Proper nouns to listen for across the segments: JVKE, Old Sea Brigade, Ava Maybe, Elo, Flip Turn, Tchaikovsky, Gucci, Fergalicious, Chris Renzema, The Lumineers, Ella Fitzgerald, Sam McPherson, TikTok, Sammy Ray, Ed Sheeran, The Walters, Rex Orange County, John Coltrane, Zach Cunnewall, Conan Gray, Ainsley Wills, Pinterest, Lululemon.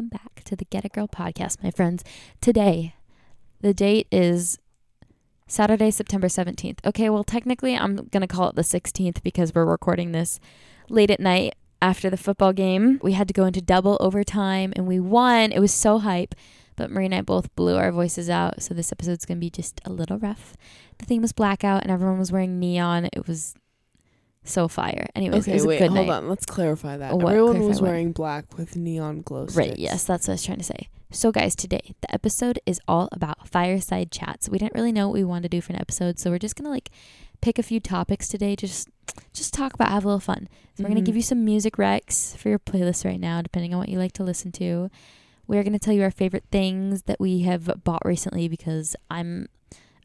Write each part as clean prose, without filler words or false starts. welcome back to the Get It Girl podcast, my friends. Today, the date is Saturday, September 17th. Okay, well, technically, I'm going to call it the 16th because we're recording this late at night after the football game. We had to go into double overtime, and we won. It was so hype, but Marie and I both blew our voices out, so this episode's going to be just a little rough. The theme was blackout, and everyone was wearing neon. It was so fire. Anyways, okay, it was a good night. Hold on. Let's clarify that. Everyone was wearing black with neon glow sticks. Right. Yes, that's what I was trying to say. So guys, today, the episode is all about fireside chats. We didn't really know what we wanted to do for an episode, so we're just going to pick a few topics today. Just talk about, have a little fun. So we're going to give you some music recs for your playlist right now, depending on what you like to listen to. We're going to tell you our favorite things that we have bought recently because I'm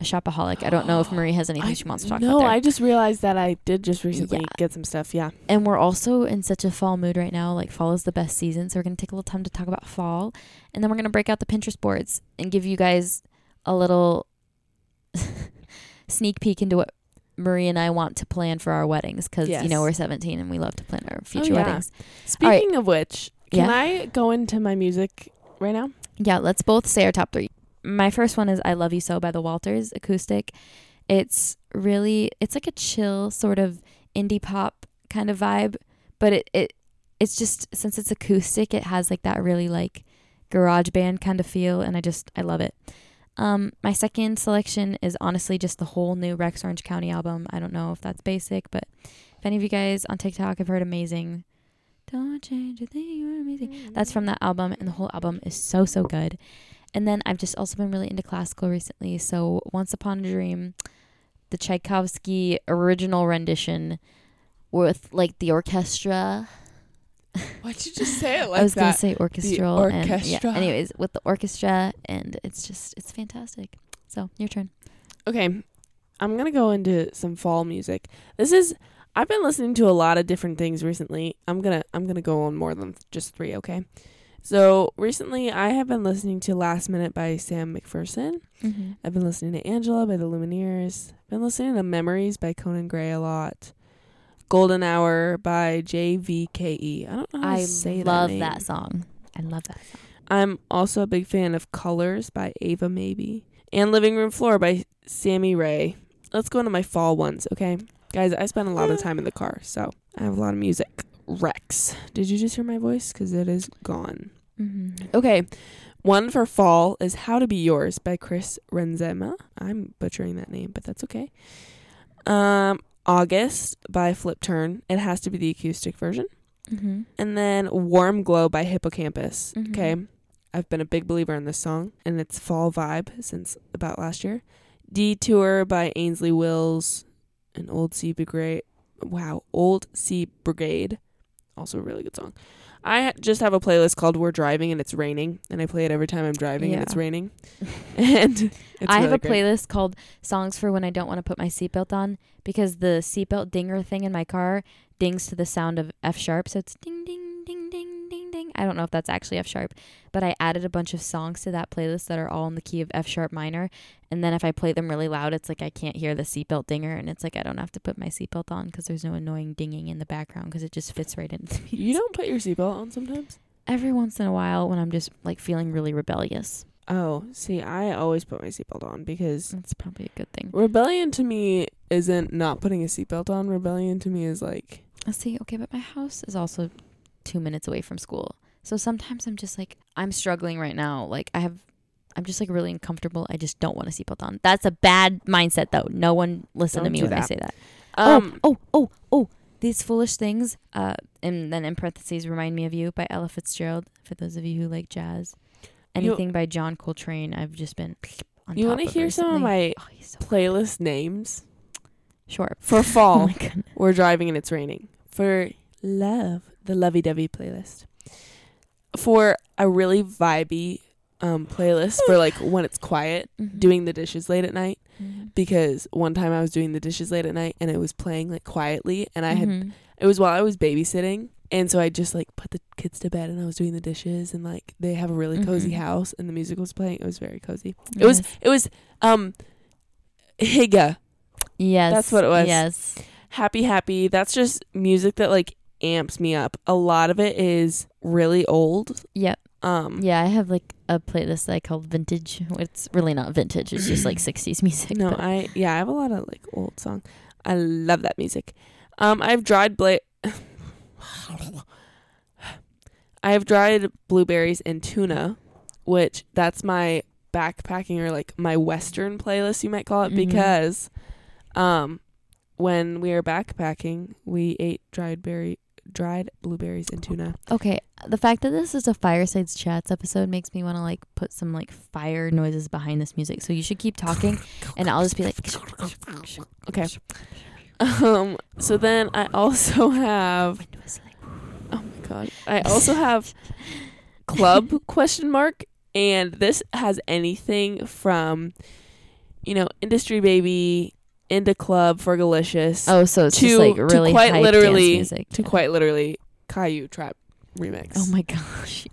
a shopaholic. I don't know if Marie has anything she wants to talk about there. No, I just realized that I did just recently get some stuff, And we're also in such a fall mood right now. Fall is the best season, so we're going to take a little time to talk about fall. And then we're going to break out the Pinterest boards and give you guys a little sneak peek into what Marie and I want to plan for our weddings because, we're 17 and we love to plan our future weddings. Speaking of which, can I go into my music right now? Yeah, let's both say our top three. My first one is I Love You So by The Walters, acoustic. It's like a chill sort of indie pop kind of vibe, but it's just, since it's acoustic, it has that really garage band kind of feel, and I love it. My second selection is honestly just the whole new Rex Orange County album. I don't know if that's basic, but if any of you guys on TikTok have heard Amazing, don't change a thing, you're amazing. That's from that album, and the whole album is so, so good. And then I've just also been really into classical recently. So Once Upon a Dream, the Tchaikovsky original rendition with the orchestra. Why'd you just say it like that? I was going to say orchestral. The orchestra. And, anyways, with the orchestra, and it's fantastic. So your turn. Okay. I'm going to go into some fall music. I've been listening to a lot of different things recently. I'm going to go on more than just three, okay? So recently I have been listening to Last Minute by Sam McPherson. Mm-hmm. I've been listening to Angela by The Lumineers. I've been listening to Memories by Conan Gray a lot. Golden Hour by JVKE. I don't know how to say that. I love that song. I love that song. I'm also a big fan of Colors by Ava Maybe. And Living Room Floor by Sammy Ray. Let's go into my fall ones, okay? Guys, I spend a lot of time in the car, so I have a lot of music. Rex. Did you just hear my voice? Because it is gone. Mm-hmm. Okay. One for fall is How to Be Yours by Chris Renzema. I'm butchering that name, but that's okay. August by Flip Turn. It has to be the acoustic version. Mm-hmm. And then Warm Glow by Hippocampus. Mm-hmm. Okay. I've been a big believer in this song and its fall vibe since about last year. Detour by Ainsley Wills and Old Sea Brigade. Also a really good song. I just have a playlist called We're Driving and It's Raining, and I play it every time I'm driving and it's raining. And I have a playlist called Songs for When I Don't Want to Put My Seatbelt On, because the seatbelt dinger thing in my car dings to the sound of F sharp, so it's ding, ding, ding, ding, ding, ding. I don't know if that's actually F sharp, but I added a bunch of songs to that playlist that are all in the key of F sharp minor, and then if I play them really loud, it's I can't hear the seatbelt dinger, and it's I don't have to put my seatbelt on because there's no annoying dinging in the background because it just fits right into the music. You don't put your seatbelt on sometimes? Every once in a while when I'm just feeling really rebellious. Oh, see, I always put my seatbelt on because... That's probably a good thing. Rebellion to me isn't not putting a seatbelt on. Rebellion to me is See, okay, but my house is also 2 minutes away from school. So sometimes I'm just I'm struggling right now. I'm just really uncomfortable. I just don't want a seatbelt on. That's a bad mindset, though. No one listen to me when I say that. These Foolish Things, and then in parentheses, Remind Me of You by Ella Fitzgerald, for those of you who like jazz. Anything by John Coltrane, I've just been on top of. You want to hear some of my playlist names? Sure. For fall, We're Driving and It's Raining. For love, the lovey-dovey playlist. For a really vibey playlist for when it's quiet, doing the dishes late at night, because one time I was doing the dishes late at night and it was playing quietly, and I had, it was while I was babysitting, and so I just put the kids to bed and I was doing the dishes, and they have a really cozy house and the music was playing. It was very cozy. Yes. It was Higa. Yes, that's what it was. Yes, happy. That's just music that amps me up. A lot of it is really old. Yep. Yeah, I have like a playlist that I call vintage. It's really not vintage. It's just like 60s music. No, I have a lot of like old songs. I love that music. I have dried blueberries and tuna, which that's my backpacking or like my Western playlist, you might call it, because when we were backpacking, we ate dried blueberries and tuna. Okay, the fact that this is a Fireside Chats episode makes me want to like put some like fire noises behind this music. So you should keep talking and I'll just be like okay. So then I also have club question mark, and this has anything from, you know, Industry Baby, Into Club, Fergalicious. Oh, so it's just like really hype dance music. To quite literally Caillou Trap remix. Oh my gosh.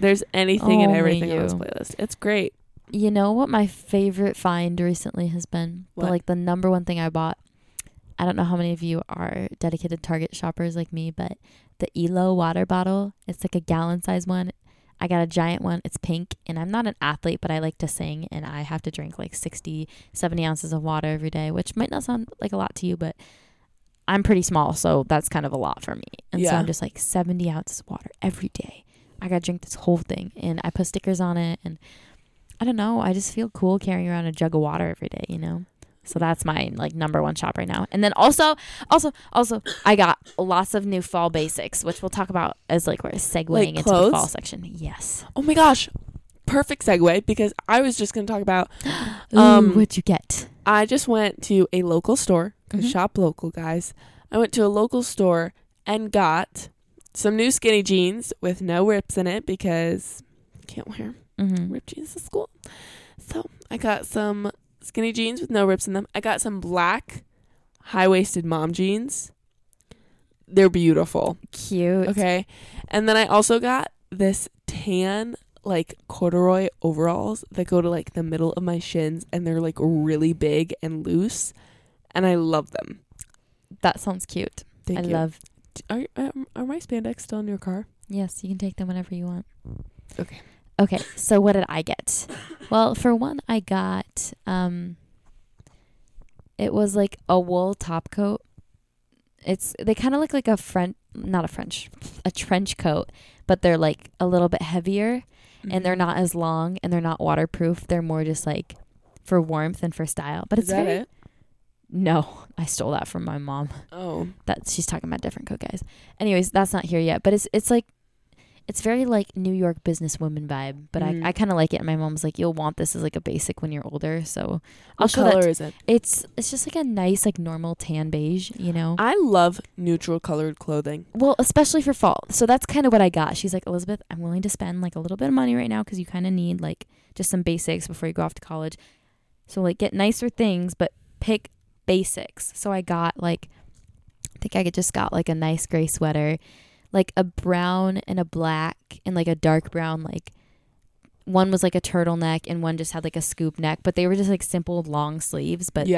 There's anything and everything on this playlist. It's great. You know what my favorite find recently has been? What? The number one thing I bought. I don't know how many of you are dedicated Target shoppers like me, but the Elo water bottle. It's like a gallon size one. I got a giant one. It's pink, and I'm not an athlete, but I like to sing, and I have to drink like 60, 70 ounces of water every day, which might not sound like a lot to you, but I'm pretty small, so that's kind of a lot for me. And so I'm just like 70 ounces of water every day. I got to drink this whole thing, and I put stickers on it, and I don't know. I just feel cool carrying around a jug of water every day, you know? So that's my number one shop right now. And then also, I got lots of new fall basics, which we'll talk about as we're segueing into the fall section. Yes. Oh my gosh. Perfect segue, because I was just going to talk about. What'd you get? I just went to a local store. Shop local, guys. I went to a local store and got some new skinny jeans with no rips in it, because I can't wear ripped jeans to school. So I got some skinny jeans with no rips in them. I got some black high-waisted mom jeans. They're beautiful. Cute. Okay. And then I also got this tan corduroy overalls that go to the middle of my shins, and they're really big and loose, and I love them. That sounds cute. Thank you. I love. Are my spandex still in your car? Yes, you can take them whenever you want. Okay, so what did I get? Well, for one, I got, it was a wool top coat. They kind of look like a trench coat, but they're a little bit heavier, and they're not as long, and they're not waterproof. They're more just for warmth and for style. But Is that it? No, I stole that from my mom. Oh. She's talking about different coat, guys. Anyways, that's not here yet, but it's very New York businesswoman vibe, but I kind of like it. And my mom's like, "You'll want this as a basic when you're older." So, what color is it? It's just a nice normal tan beige, you know. I love neutral colored clothing. Well, especially for fall. So that's kind of what I got. She's like, "Elizabeth, I'm willing to spend a little bit of money right now because you kind of need just some basics before you go off to college. So get nicer things, but pick basics." So I got I just got a nice gray sweater. A brown and a black and a dark brown, one was a turtleneck and one just had a scoop neck, but they were just simple long sleeves, but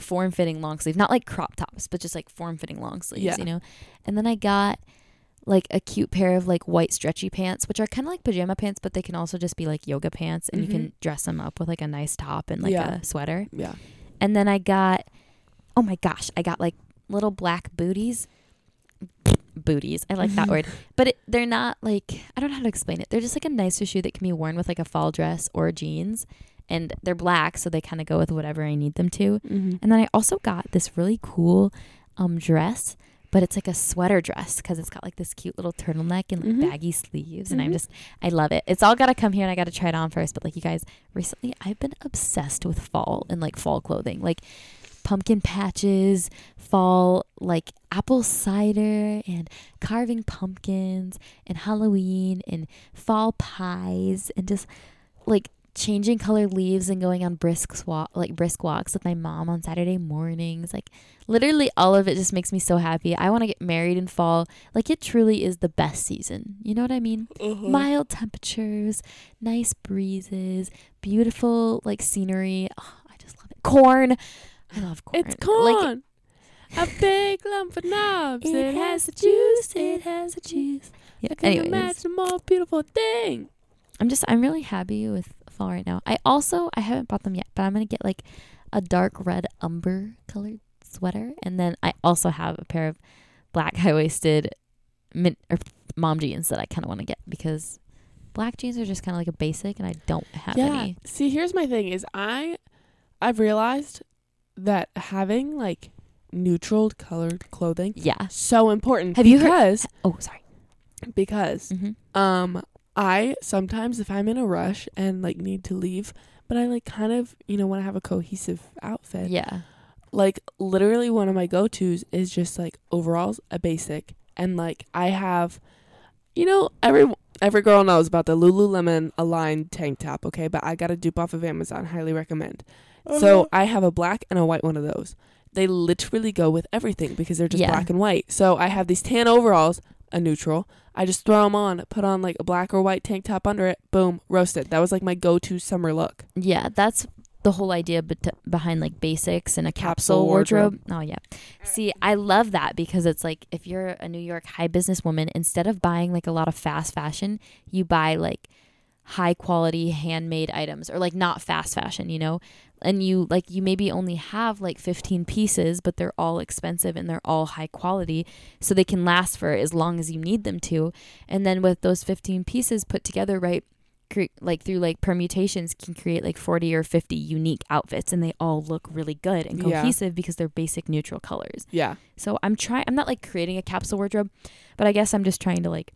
form-fitting long sleeves, not crop tops, but just form-fitting long sleeves, you know? And then I got a cute pair of white stretchy pants, which are kind of pajama pants, but they can also just be yoga pants, and you can dress them up with a nice top and a sweater. Yeah. And then I got, oh my gosh, I got little black booties. Booties. I like that word. But they're not I don't know how to explain it. They're just a nicer shoe that can be worn with a fall dress or jeans. And they're black, so they kind of go with whatever I need them to. Mm-hmm. And then I also got this really cool dress, but it's a sweater dress because it's got this cute little turtleneck and baggy sleeves. And I love it. It's all got to come here and I got to try it on first. But you guys, recently I've been obsessed with fall and fall clothing. Pumpkin patches, fall apple cider and carving pumpkins and Halloween and fall pies and just changing color leaves and going on brisk walks with my mom on Saturday mornings. Literally all of it just makes me so happy. I want to get married in fall. It truly is the best season. You know what I mean? Mm-hmm. Mild temperatures, nice breezes, beautiful scenery. Oh, I just love it. Corn. I love corn. It's corn. A big lump of knobs. It has the juice. Yeah. Anyways, that's a more beautiful thing. I'm really happy with fall right now. I haven't bought them yet, but I'm going to get like a dark red umber colored sweater. And then I also have a pair of black high-waisted mom jeans that I kind of want to get because black jeans are just kind of like a basic and I don't have any. See, here's my thing is I've realized that having like neutral colored clothing so important. Have you heard? Oh, sorry. Because I sometimes if I'm in a rush and like need to leave, but I like kind of, you know, want to have a cohesive outfit. Yeah. Like literally one of my go-tos is just like overalls, a basic, and like I have, you know, every girl knows about the Lululemon aligned tank top, okay? But I got a dupe off of Amazon, highly recommend. Uh-huh. So I have a black and a white one of those. They literally go with everything because they're just black and white. So I have these tan overalls, a neutral. I just throw them on, put on like a black or white tank top under it, boom, roasted. That was like my go-to summer look. Yeah, that's the whole idea behind like basics and a capsule wardrobe. Oh yeah, see, I love that because it's like if you're a New York high business woman, instead of buying like a lot of fast fashion, you buy like high quality handmade items or like not fast fashion, you know, and you like you maybe only have like 15 pieces, but they're all expensive and they're all high quality so they can last for as long as you need them to. And then with those 15 pieces put together right, like through like permutations can create like 40 or 50 unique outfits and they all look really good and cohesive because they're basic neutral colors. Yeah. So I'm not like creating a capsule wardrobe, but I guess I'm just trying to like,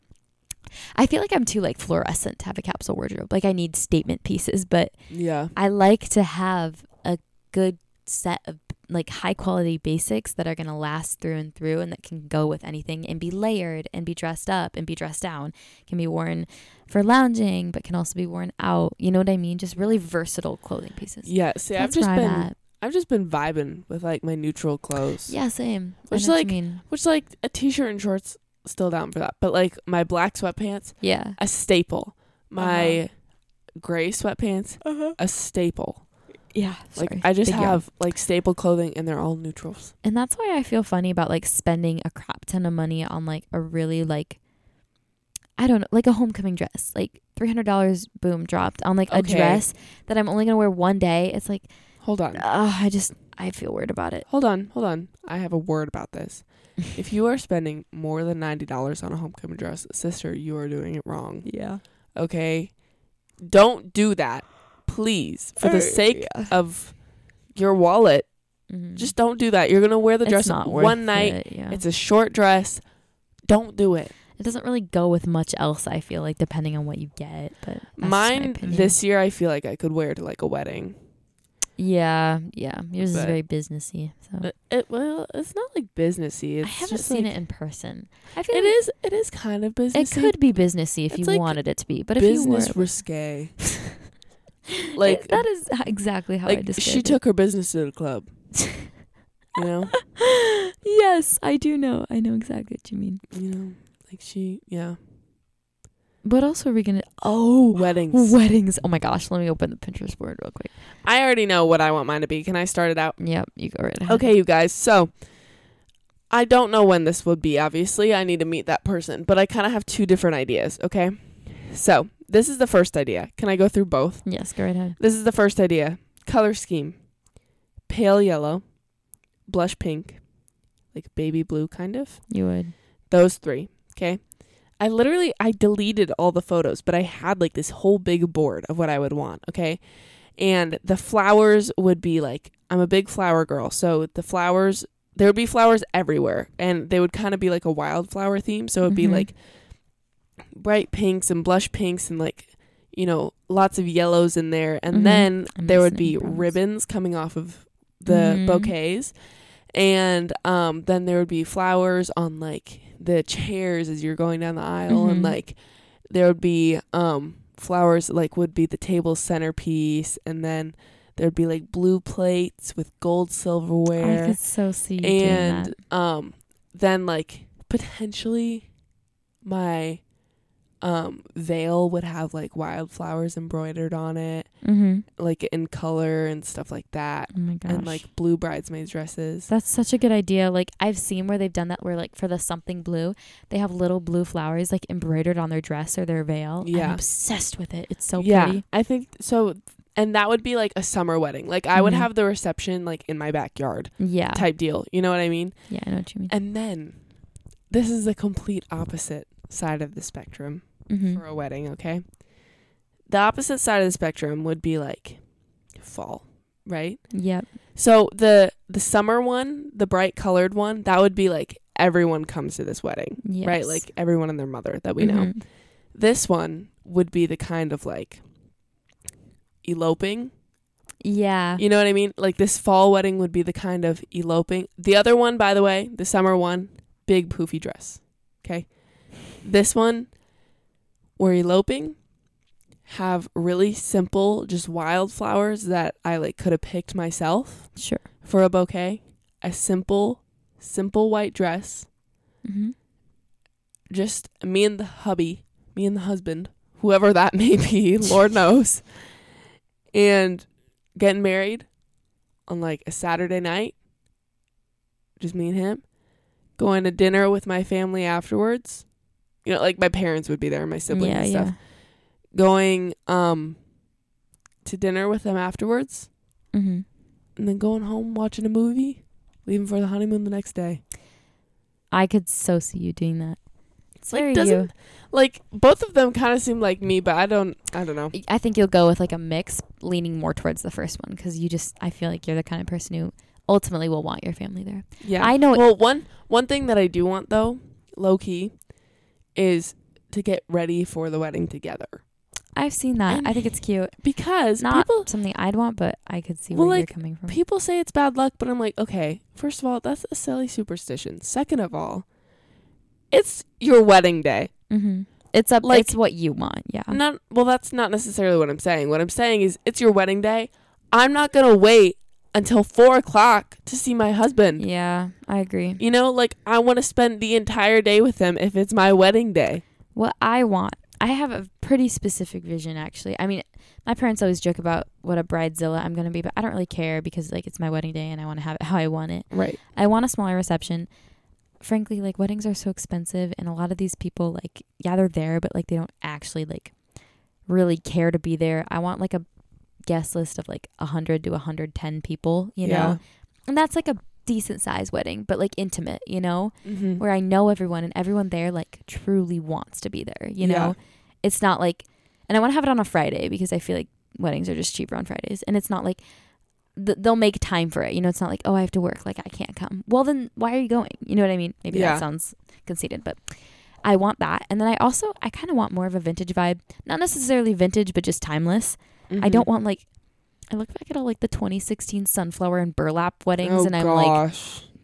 I feel like I'm too like fluorescent to have a capsule wardrobe. Like I need statement pieces, but yeah, I like to have a good set of like high quality basics that are going to last through and through and that can go with anything and be layered and be dressed up and be dressed down, can be worn for lounging but can also be worn out, you know what I mean, just really versatile clothing pieces. Yeah, see, I've just been vibing with like my neutral clothes. Yeah, same. Which a t-shirt and shorts, still down for that, but like my black sweatpants, a staple, my gray sweatpants, a staple. Yeah, sorry. Like I just have like staple clothing and they're all neutrals. And that's why I feel funny about like spending a crap ton of money on like a really like, I don't know, like a homecoming dress, like $300 boom dropped on like a dress that I'm only going to wear one day. It's like, hold on. I feel weird about it. Hold on. I have a word about this. If you are spending more than $90 on a homecoming dress, sister, you are doing it wrong. Yeah. Okay. Don't do that. Please, for the sake of your wallet, just don't do that. You're going to wear the dress one night. It's a short dress. Don't do it. It doesn't really go with much else, I feel like, depending on what you get. But mine this year, I feel like I could wear to like a wedding. Yeah. Yours is very businessy. So it's not like businessy. I haven't seen it in person. I feel it is kind of businessy. It could be businessy if you wanted it to be, but if you were business risque. Like that is exactly how like I described it. She took her business to the club. You know? Yes, I do know. I know exactly what you mean. You know, like she, What else were we gonna? Oh, weddings. Oh my gosh, let me open the Pinterest board real quick. I already know what I want mine to be. Can I start it out? Yep, you go right ahead. Okay, you guys. So, I don't know when this would be. Obviously, I need to meet that person, but I kind of have two different ideas. Okay, so. This is the first idea. Can I go through both? Yes, go right ahead. This is the first idea. Color scheme. Pale yellow, blush pink, like baby blue kind of. You would. Those three. Okay. I deleted all the photos, but I had like this whole big board of what I would want. Okay. And the flowers would be like, I'm a big flower girl. So the flowers, there would be flowers everywhere and they would kind of be like a wildflower theme. So it'd be like bright pinks and blush pinks and like, you know, lots of yellows in there, and then there would be ribbons coming off of the bouquets, and then there would be flowers on like the chairs as you're going down the aisle, and like there would be flowers like would be the table centerpiece, and then there'd be like blue plates with gold silverware. I could so see you doing that. Then like potentially my veil would have like wildflowers embroidered on it, mm-hmm. like in color and stuff like that. Oh my gosh. And like blue bridesmaids dresses. That's such a good idea. Like I've seen where they've done that, where like for the something blue, they have little blue flowers like embroidered on their dress or their veil. Yeah. I'm obsessed with it. It's so pretty. I think so. And that would be like a summer wedding. Like I mm-hmm. would have the reception like in my backyard. Yeah. Type deal. You know what I mean? Yeah, I know what you mean. And then this is the complete opposite side of the spectrum. Mm-hmm. For a wedding, okay? The opposite side of the spectrum would be like fall, right? Yep. So the summer one, the bright colored one, that would be like everyone comes to this wedding, yes. right? Like everyone and their mother that we mm-hmm. know. This one would be the kind of like eloping. Yeah. You know what I mean? Like this fall wedding would be the kind of eloping. The other one, by the way, the summer one, big poofy dress, okay? This one, we're eloping, have really simple, just wildflowers that I like could have picked myself. Sure. For a bouquet, a simple white dress. Mm-hmm. Just me and the hubby, me and the husband, whoever that may be, Lord knows. And getting married on like a Saturday night, just me and him, going to dinner with my family afterwards. You know, like my parents would be there, my siblings and stuff. Yeah. Going to dinner with them afterwards. Mm-hmm. And then going home, watching a movie, leaving for the honeymoon the next day. I could so see you doing that. It's like, doesn't, like both of them kind of seem like me, but I don't know. I think you'll go with like a mix, leaning more towards the first one, because I feel like you're the kind of person who ultimately will want your family there. Yeah. I know. Well, one thing that I do want though, low key, is to get ready for the wedding together. I've seen that. I think it's cute. Because something I'd want, but I could see where you're coming from. People say it's bad luck, but I'm like, okay, first of all, that's a silly superstition. Second of all, it's your wedding day. Mm-hmm. It's what you want, yeah. Well, that's not necessarily what I'm saying. What I'm saying is it's your wedding day. I'm not going to wait until 4:00 to see my husband. Yeah, I agree. You know, like I want to spend the entire day with him if it's my wedding day. What I want, I have a pretty specific vision actually. I mean, my parents always joke about what a bridezilla I'm going to be, but I don't really care because like it's my wedding day and I want to have it how I want it. Right. I want a smaller reception. Frankly, like weddings are so expensive and a lot of these people like, yeah, they're there, but like they don't actually like really care to be there. I want like a guest list of like 100 to 110 people, you know, and that's like a decent size wedding, but like intimate, you know, mm-hmm. where I know everyone and everyone there like truly wants to be there, you know. It's not like, and I want to have it on a Friday because I feel like weddings are just cheaper on Fridays, and it's not like they'll make time for it, you know. It's not like, oh, I have to work, like I can't come. Well, then why are you going? You know what I mean? Maybe that sounds conceited, but I want that. And then I kind of want more of a vintage vibe, not necessarily vintage, but just timeless. Mm-hmm. I don't want like, I look back at all like the 2016 sunflower and burlap weddings and I'm like,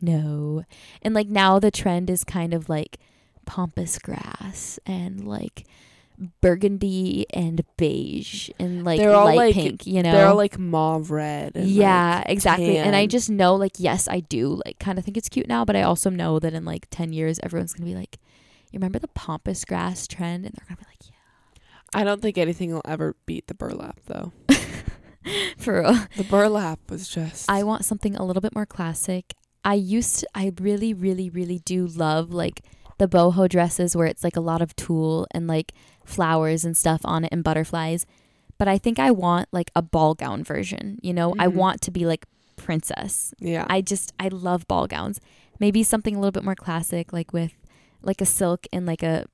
no. And like now the trend is kind of like pampas grass and like burgundy and beige and like they're all light like, pink, you know? They're all like mauve red. And yeah, like exactly. Tan. And I just know like, yes, I do like kind of think it's cute now, but I also know that in like 10 years, everyone's going to be like, you remember the pampas grass trend? And they're going to be like, yeah. I don't think anything will ever beat the burlap, though. For real. The burlap was just... I want something a little bit more classic. I really, really, really do love, like, the boho dresses where it's, like, a lot of tulle and, like, flowers and stuff on it and butterflies. But I think I want, like, a ball gown version, you know? Mm-hmm. I want to be, like, princess. Yeah. I love ball gowns. Maybe something a little bit more classic, like, with, like, a silk and, like, a...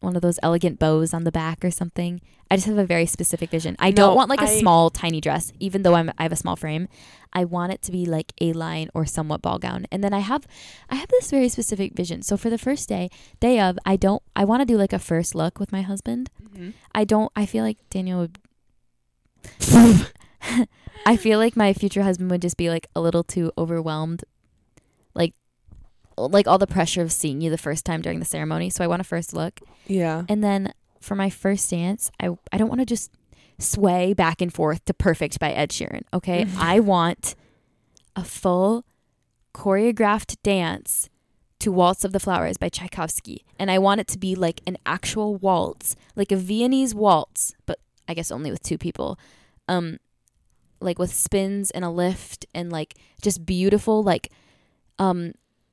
one of those elegant bows on the back or something. I just have a very specific vision. I don't want like a small tiny dress, even though I have a small frame. I want it to be like A-line or somewhat ball gown. And then I have this very specific vision. So for the first day of, I want to do like a first look with my husband. Mm-hmm. I feel like Daniel would, I feel like my future husband would just be like a little too overwhelmed, like all the pressure of seeing you the first time during the ceremony. So I want a first look. Yeah. And then for my first dance, I don't want to just sway back and forth to Perfect by Ed Sheeran. Okay. I want a full choreographed dance to Waltz of the Flowers by Tchaikovsky. And I want it to be like an actual waltz, like a Viennese waltz, but I guess only with two people. Like with spins and a lift and like just beautiful, like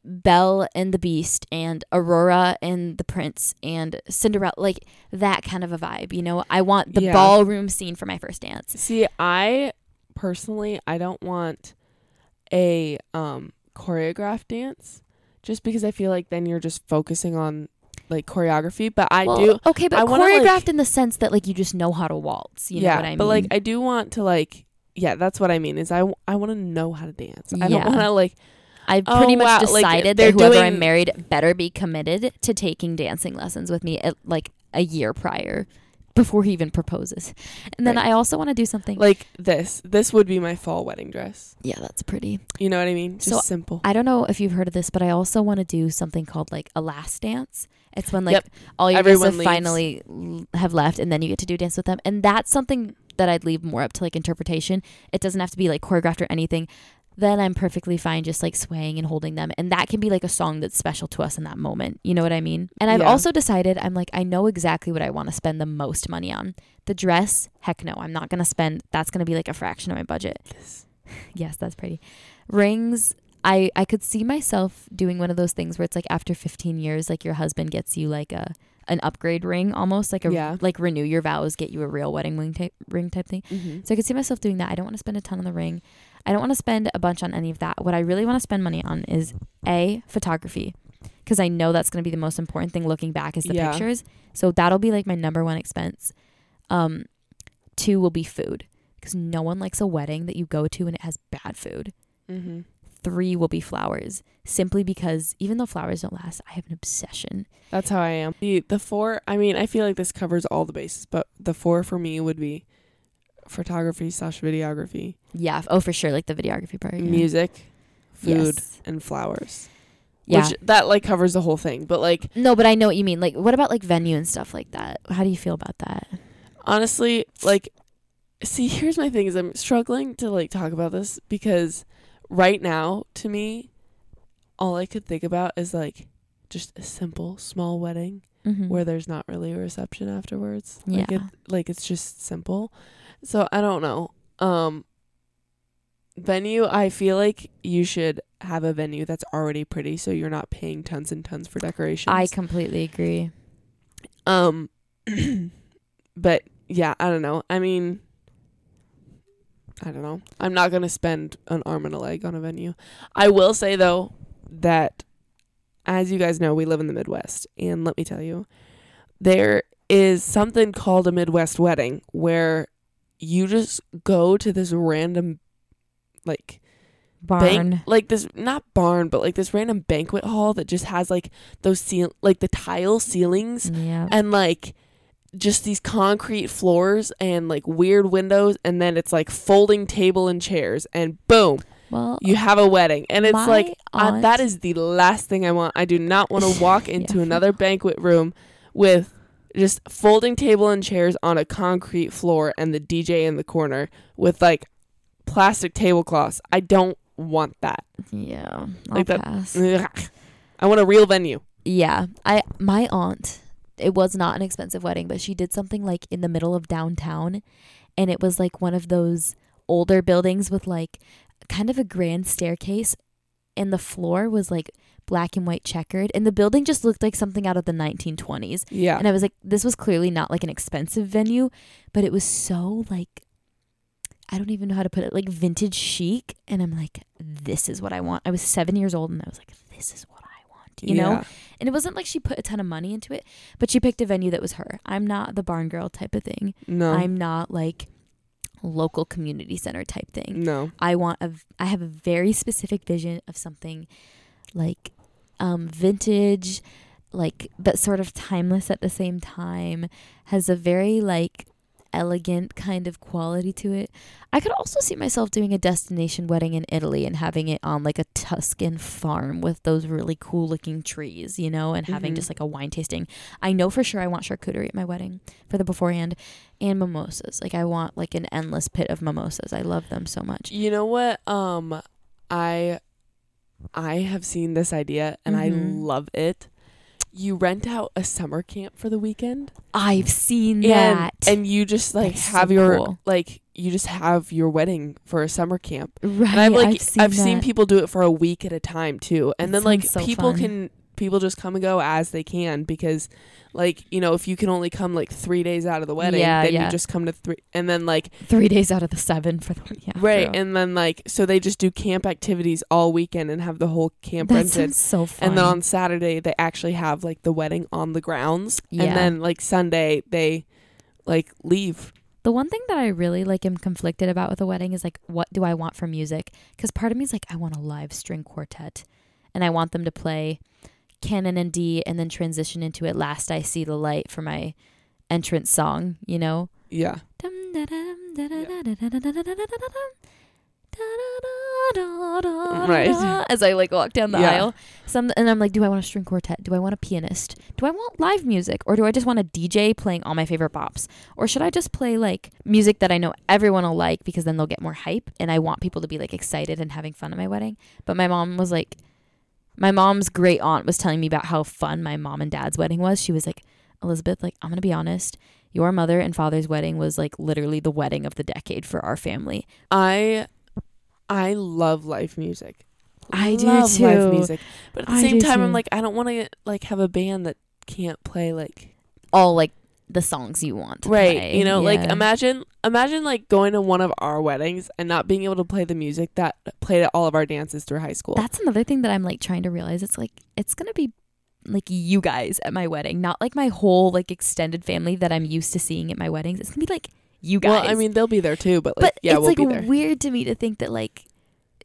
Belle and the Beast and Aurora and the Prince and Cinderella, like that kind of a vibe, you know? I want the ballroom scene for my first dance. See, I don't want a choreographed dance, just because I feel like then you're just focusing on like choreography. But I choreographed in the sense that like you just know how to waltz, you know what I mean? But like I do want to like, that's what I mean, is I want to know how to dance. I don't want to like, I've pretty much decided that whoever I'm married better be committed to taking dancing lessons with me at, like a year prior before he even proposes. And then I also want to do something like this. This would be my fall wedding dress. Yeah, that's pretty. You know what I mean? Just so simple. I don't know if you've heard of this, but I also want to do something called like a last dance. It's when like all your guests have finally have left and then you get to do dance with them. And that's something that I'd leave more up to like interpretation. It doesn't have to be like choreographed or anything. Then I'm perfectly fine just like swaying and holding them. And that can be like a song that's special to us in that moment. You know what I mean? And I've also decided, I'm like, I know exactly what I want to spend the most money on. The dress, heck no, I'm not going to spend. That's going to be like a fraction of my budget. Yes, that's pretty. Rings, I could see myself doing one of those things where it's like after 15 years, like your husband gets you like an upgrade ring, almost like a like renew your vows, get you a real wedding ring type thing. Mm-hmm. So I could see myself doing that. I don't want to spend a ton on the ring. I don't want to spend a bunch on any of that. What I really want to spend money on is photography, because I know that's going to be the most important thing looking back is the pictures. So that'll be like my number one expense. 2 will be food, because no one likes a wedding that you go to and it has bad food. Mm-hmm. 3 will be flowers, simply because even though flowers don't last, I have an obsession. That's how I am. The 4, I mean, I feel like this covers all the bases, but the 4 for me would be photography/videography. Yeah. Oh, for sure. Like the videography part. Yeah. Music, food, and flowers. Yeah. Which that like covers the whole thing, but like. No, but I know what you mean. Like, what about like venue and stuff like that? How do you feel about that? Honestly, like, see, here's my thing is I'm struggling to like talk about this because right now to me, all I could think about is like just a simple, small wedding. Mm-hmm. Where there's not really a reception afterwards. Like it's just simple. So I don't know. Venue, I feel like you should have a venue that's already pretty so you're not paying tons and tons for decorations. I completely agree. But yeah, I don't know. I mean, I don't know. I'm not going to spend an arm and a leg on a venue. I will say though that, as you guys know, we live in the Midwest, and let me tell you, there is something called a Midwest wedding where you just go to this random, like, barn, like this, not barn, but like this random banquet hall that just has like those like the tile ceilings and like just these concrete floors and like weird windows, and then it's like folding table and chairs, and boom. Well, you have a wedding, and it's like that is the last thing I want. I do not want to walk into another banquet room with just folding table and chairs on a concrete floor and the DJ in the corner with like plastic tablecloths. I don't want that. Yeah, like that. Pass. Ugh, I want a real venue. Yeah, my aunt. It was not an expensive wedding, but she did something like in the middle of downtown, and it was like one of those older buildings with like kind of a grand staircase, and the floor was like black and white checkered, and the building just looked like something out of the 1920s. Yeah. And I was like, this was clearly not like an expensive venue, but it was so like, I don't even know how to put it, like vintage chic. And I'm like, this is what I want. I was 7 years old and I was like, this is what I want, you know? And it wasn't like she put a ton of money into it, but she picked a venue that was her. I'm not the barn girl type of thing. No. I'm not like local community center type thing. No. I have a very specific vision of something like vintage, like but sort of timeless at the same time, has a very like elegant kind of quality to it. I could also see myself doing a destination wedding in Italy and having it on like a Tuscan farm with those really cool looking trees, you know, and having just like a wine tasting. I know for sure I want charcuterie at my wedding for the beforehand, and mimosas. Like I want like an endless pit of mimosas. I love them so much. You know what? I I have seen this idea and I love it. You rent out a summer camp for the weekend. I've seen that. And you just like have your wedding for a summer camp. Right. And I've seen people do it for a week at a time too. And then like people just come and go as they can, because like, you know, if you can only come like 3 days out of the wedding, you just come to three, and then like 3 days out of the seven for the weekend. Right. True. And then like, so they just do camp activities all weekend and have the whole camp rented. So fun. And then on Saturday they actually have like the wedding on the grounds. Yeah. And then like Sunday they like leave. The one thing that I really like am conflicted about with a wedding is like, what do I want for music? Because part of me is like, I want a live string quartet and I want them to play canon and D and then transition into At Last I See the Light for my entrance song, you know? Yeah. Right. As I like walk down the aisle. And I'm like, do I want a string quartet? Do I want a pianist? Do I want live music? Or do I just want a DJ playing all my favorite bops? Or should I just play like music that I know everyone will like, because then they'll get more hype, and I want people to be like excited and having fun at my wedding. But my mom's great aunt was telling me about how fun my mom and dad's wedding was. She was like, Elizabeth, like, I'm going to be honest, your mother and father's wedding was like literally the wedding of the decade for our family. I love live music. I do love too. Live music. But at the same time, too. I'm like, I don't want to like have a band that can't play like all like the songs you want to play. You know, like imagine like going to one of our weddings and not being able to play the music that played at all of our dances through high school. That's another thing that I'm like trying to realize. It's like, it's gonna be like you guys at my wedding, not like my whole like extended family that I'm used to seeing at my weddings. It's gonna be like you guys. Well, I mean, they'll be there too, but like, yeah, we'll be there. It's like weird to me to think that like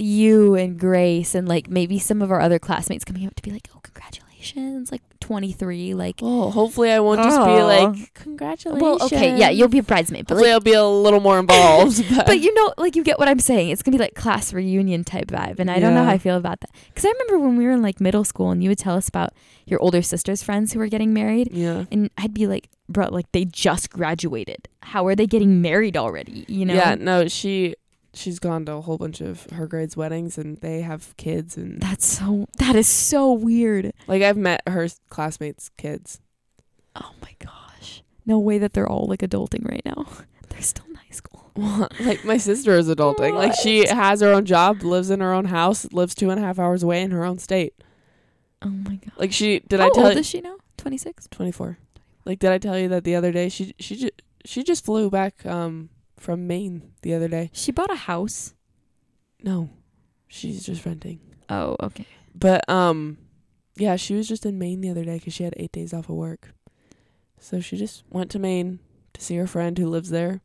you and Grace and like maybe some of our other classmates coming up to be like, oh, congratulations. Like 23, like, oh, hopefully I won't just be like, congratulations. Well, okay, yeah, you'll be a bridesmaid, but hopefully like, I'll be a little more involved. But you know, like, you get what I'm saying. It's gonna be like class reunion type vibe, and I don't know how I feel about that, because I remember when we were in like middle school and you would tell us about your older sister's friends who were getting married, and I'd be like, bro, like, they just graduated, how are they getting married already, you know? Yeah, no, she's gone to a whole bunch of her grade's weddings and they have kids, and that is so weird. Like, I've met her classmates' kids. Oh my gosh. No way that they're all like adulting right now. They're still in high school. Well, like, my sister is adulting. What? Like, she has her own job, lives in her own house, lives 2.5 hours away in her own state. Oh my god. Like, she did. How old is she now? 26? 24. Like, did I tell you that the other day she just flew back from Maine the other day? She bought a house? No, she's just renting. Oh, okay. But yeah, she was just in Maine the other day because she had 8 days off of work, so she just went to Maine to see her friend who lives there,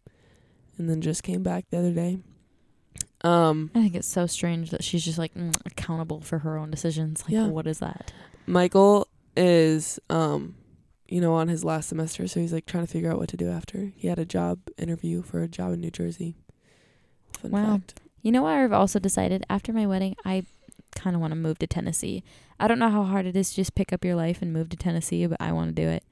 and then just came back the other day. I think it's so strange that she's just like accountable for her own decisions. Like, what is that? Michael is you know, on his last semester, so he's like trying to figure out what to do after. He had a job interview for a job in New Jersey. Fun fact. You know what? I've also decided after my wedding, I kind of want to move to Tennessee. I don't know how hard it is to just pick up your life and move to Tennessee, but I want to do it.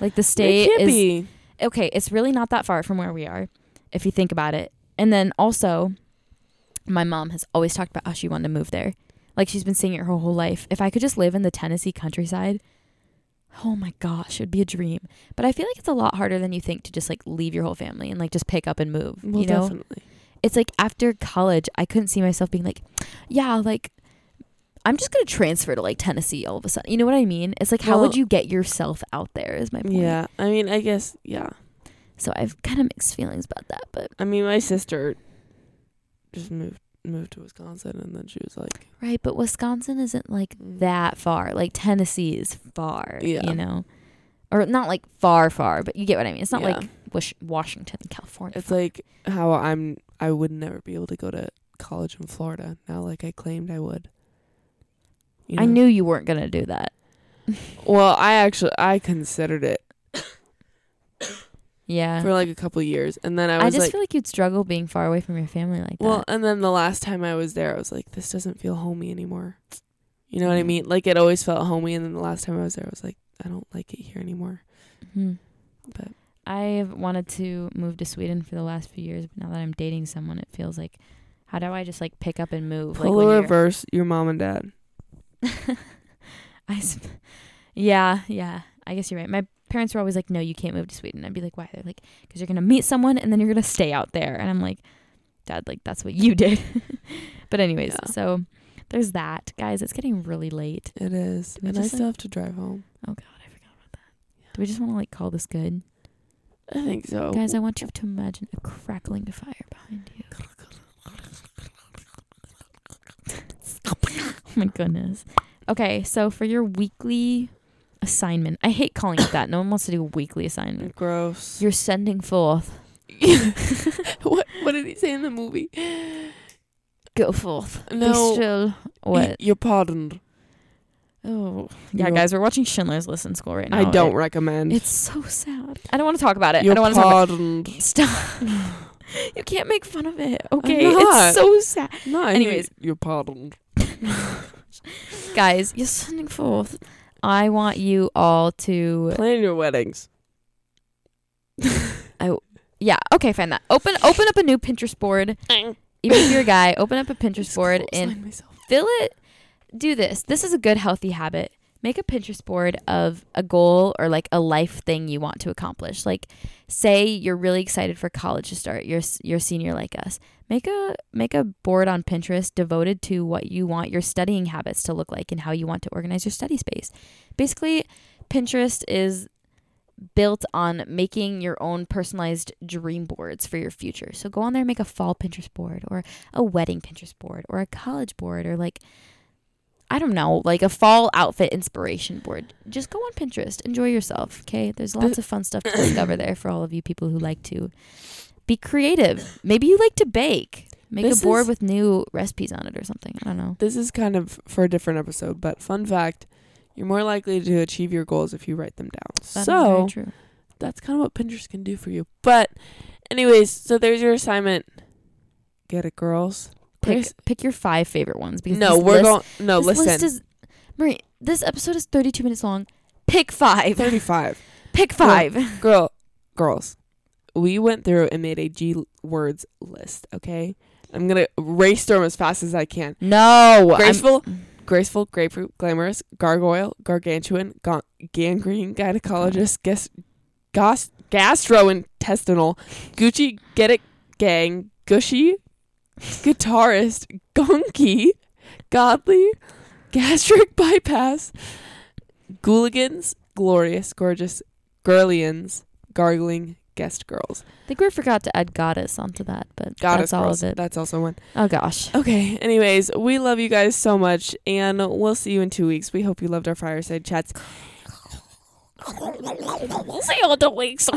Like, the state is okay. It's really not that far from where we are, if you think about it. And then also, my mom has always talked about how she wanted to move there. Like, she's been saying it her whole life. If I could just live in the Tennessee countryside. Oh my gosh, it would be a dream. But I feel like it's a lot harder than you think to just like leave your whole family and like just pick up and move. Well, you know? Definitely. It's like after college, I couldn't see myself being like, yeah, like I'm just going to transfer to like Tennessee all of a sudden. You know what I mean? It's like, how would you get yourself out there is my point. Yeah. I mean, I guess, yeah. So I've kind of mixed feelings about that. But I mean, my sister just moved to Wisconsin, and then she was like, right, but Wisconsin isn't like that far. Like, Tennessee is far, you know, or not like far, but you get what I mean. It's not like Washington, California. It's far. Like how I would never be able to go to college in Florida. Now, like, I claimed I would. You know? I knew you weren't gonna do that. Well, I considered it. Yeah. For like a couple years. And then I just like, feel like you'd struggle being far away from your family like that. Well, and then the last time I was there, I was like, this doesn't feel homey anymore. You know what I mean? Like, it always felt homey. And then the last time I was there, I was like, I don't like it here anymore. Mm-hmm. But I've wanted to move to Sweden for the last few years. But now that I'm dating someone, it feels like How do I just like pick up and move? Pull like, a reverse, your mom and dad. Yeah. I guess you're right. My parents were always like, no, you can't move to Sweden. I'd be like, why? They're like, because you're going to meet someone and then you're going to stay out there. And I'm like, Dad, like, that's what you did. But anyways, yeah. So there's that. Guys, it's getting really late. It is. And I still have to drive home. Oh, God, I forgot about that. Yeah. Do we just want to like call this good? I think so. Guys, I want you to imagine a crackling fire behind you. Oh, my goodness. Okay, so for your weekly assignment. I hate calling it that. No one wants to do a weekly assignment. Gross. You're sending forth. What did he say in the movie? Go forth. No. Be still. What? You're pardoned. Oh. Yeah, guys, we're watching Schindler's List in school right now. I don't recommend. It's so sad. I don't want to talk about it. You're pardoned. Stop. You can't make fun of it. Okay. It's so sad. No, anyways. You're pardoned. Guys, you're sending forth. I want you all to plan your weddings. Yeah, okay, fine. That open up a new Pinterest board. Even if you're a guy, open up a Pinterest board and fill it. Do this. This is a good healthy habit. Make a Pinterest board of a goal or like a life thing you want to accomplish. Like, say you're really excited for college to start. You're a senior like us. Make a board on Pinterest devoted to what you want your studying habits to look like and how you want to organize your study space. Basically, Pinterest is built on making your own personalized dream boards for your future. So go on there and make a fall Pinterest board or a wedding Pinterest board or a college board or like, I don't know, like a fall outfit inspiration board. Just go on Pinterest. Enjoy yourself, okay? There's lots of fun stuff to discover there for all of you people who like to be creative. Maybe you like to bake. Make a board with new recipes on it or something. I don't know. This is kind of for a different episode, but fun fact, you're more likely to achieve your goals if you write them down. That's very true. That's kind of what Pinterest can do for you. But anyways, so there's your assignment. Get it, girls. Pick your 5 favorite ones. Because listen. Marie, this episode is 32 minutes long. Pick 5. 35. Pick 5. Girls. We went through and made a G-words list, okay? I'm going to race through them as fast as I can. No. Graceful, grapefruit, glamorous, gargoyle, gargantuan, gangrene, gynecologist, gastrointestinal, Gucci, get it, gang, gushy, guitarist, gunky, godly, gastric bypass, gooligans, glorious, gorgeous, girlians, gargling, guest girls. I think we forgot to add goddess onto that, but goddess that's all girls. Of it. That's also one. Oh, gosh. Okay. Anyways, we love you guys so much, and we'll see you in 2 weeks. We hope you loved our fireside chats. See you in 2 weeks.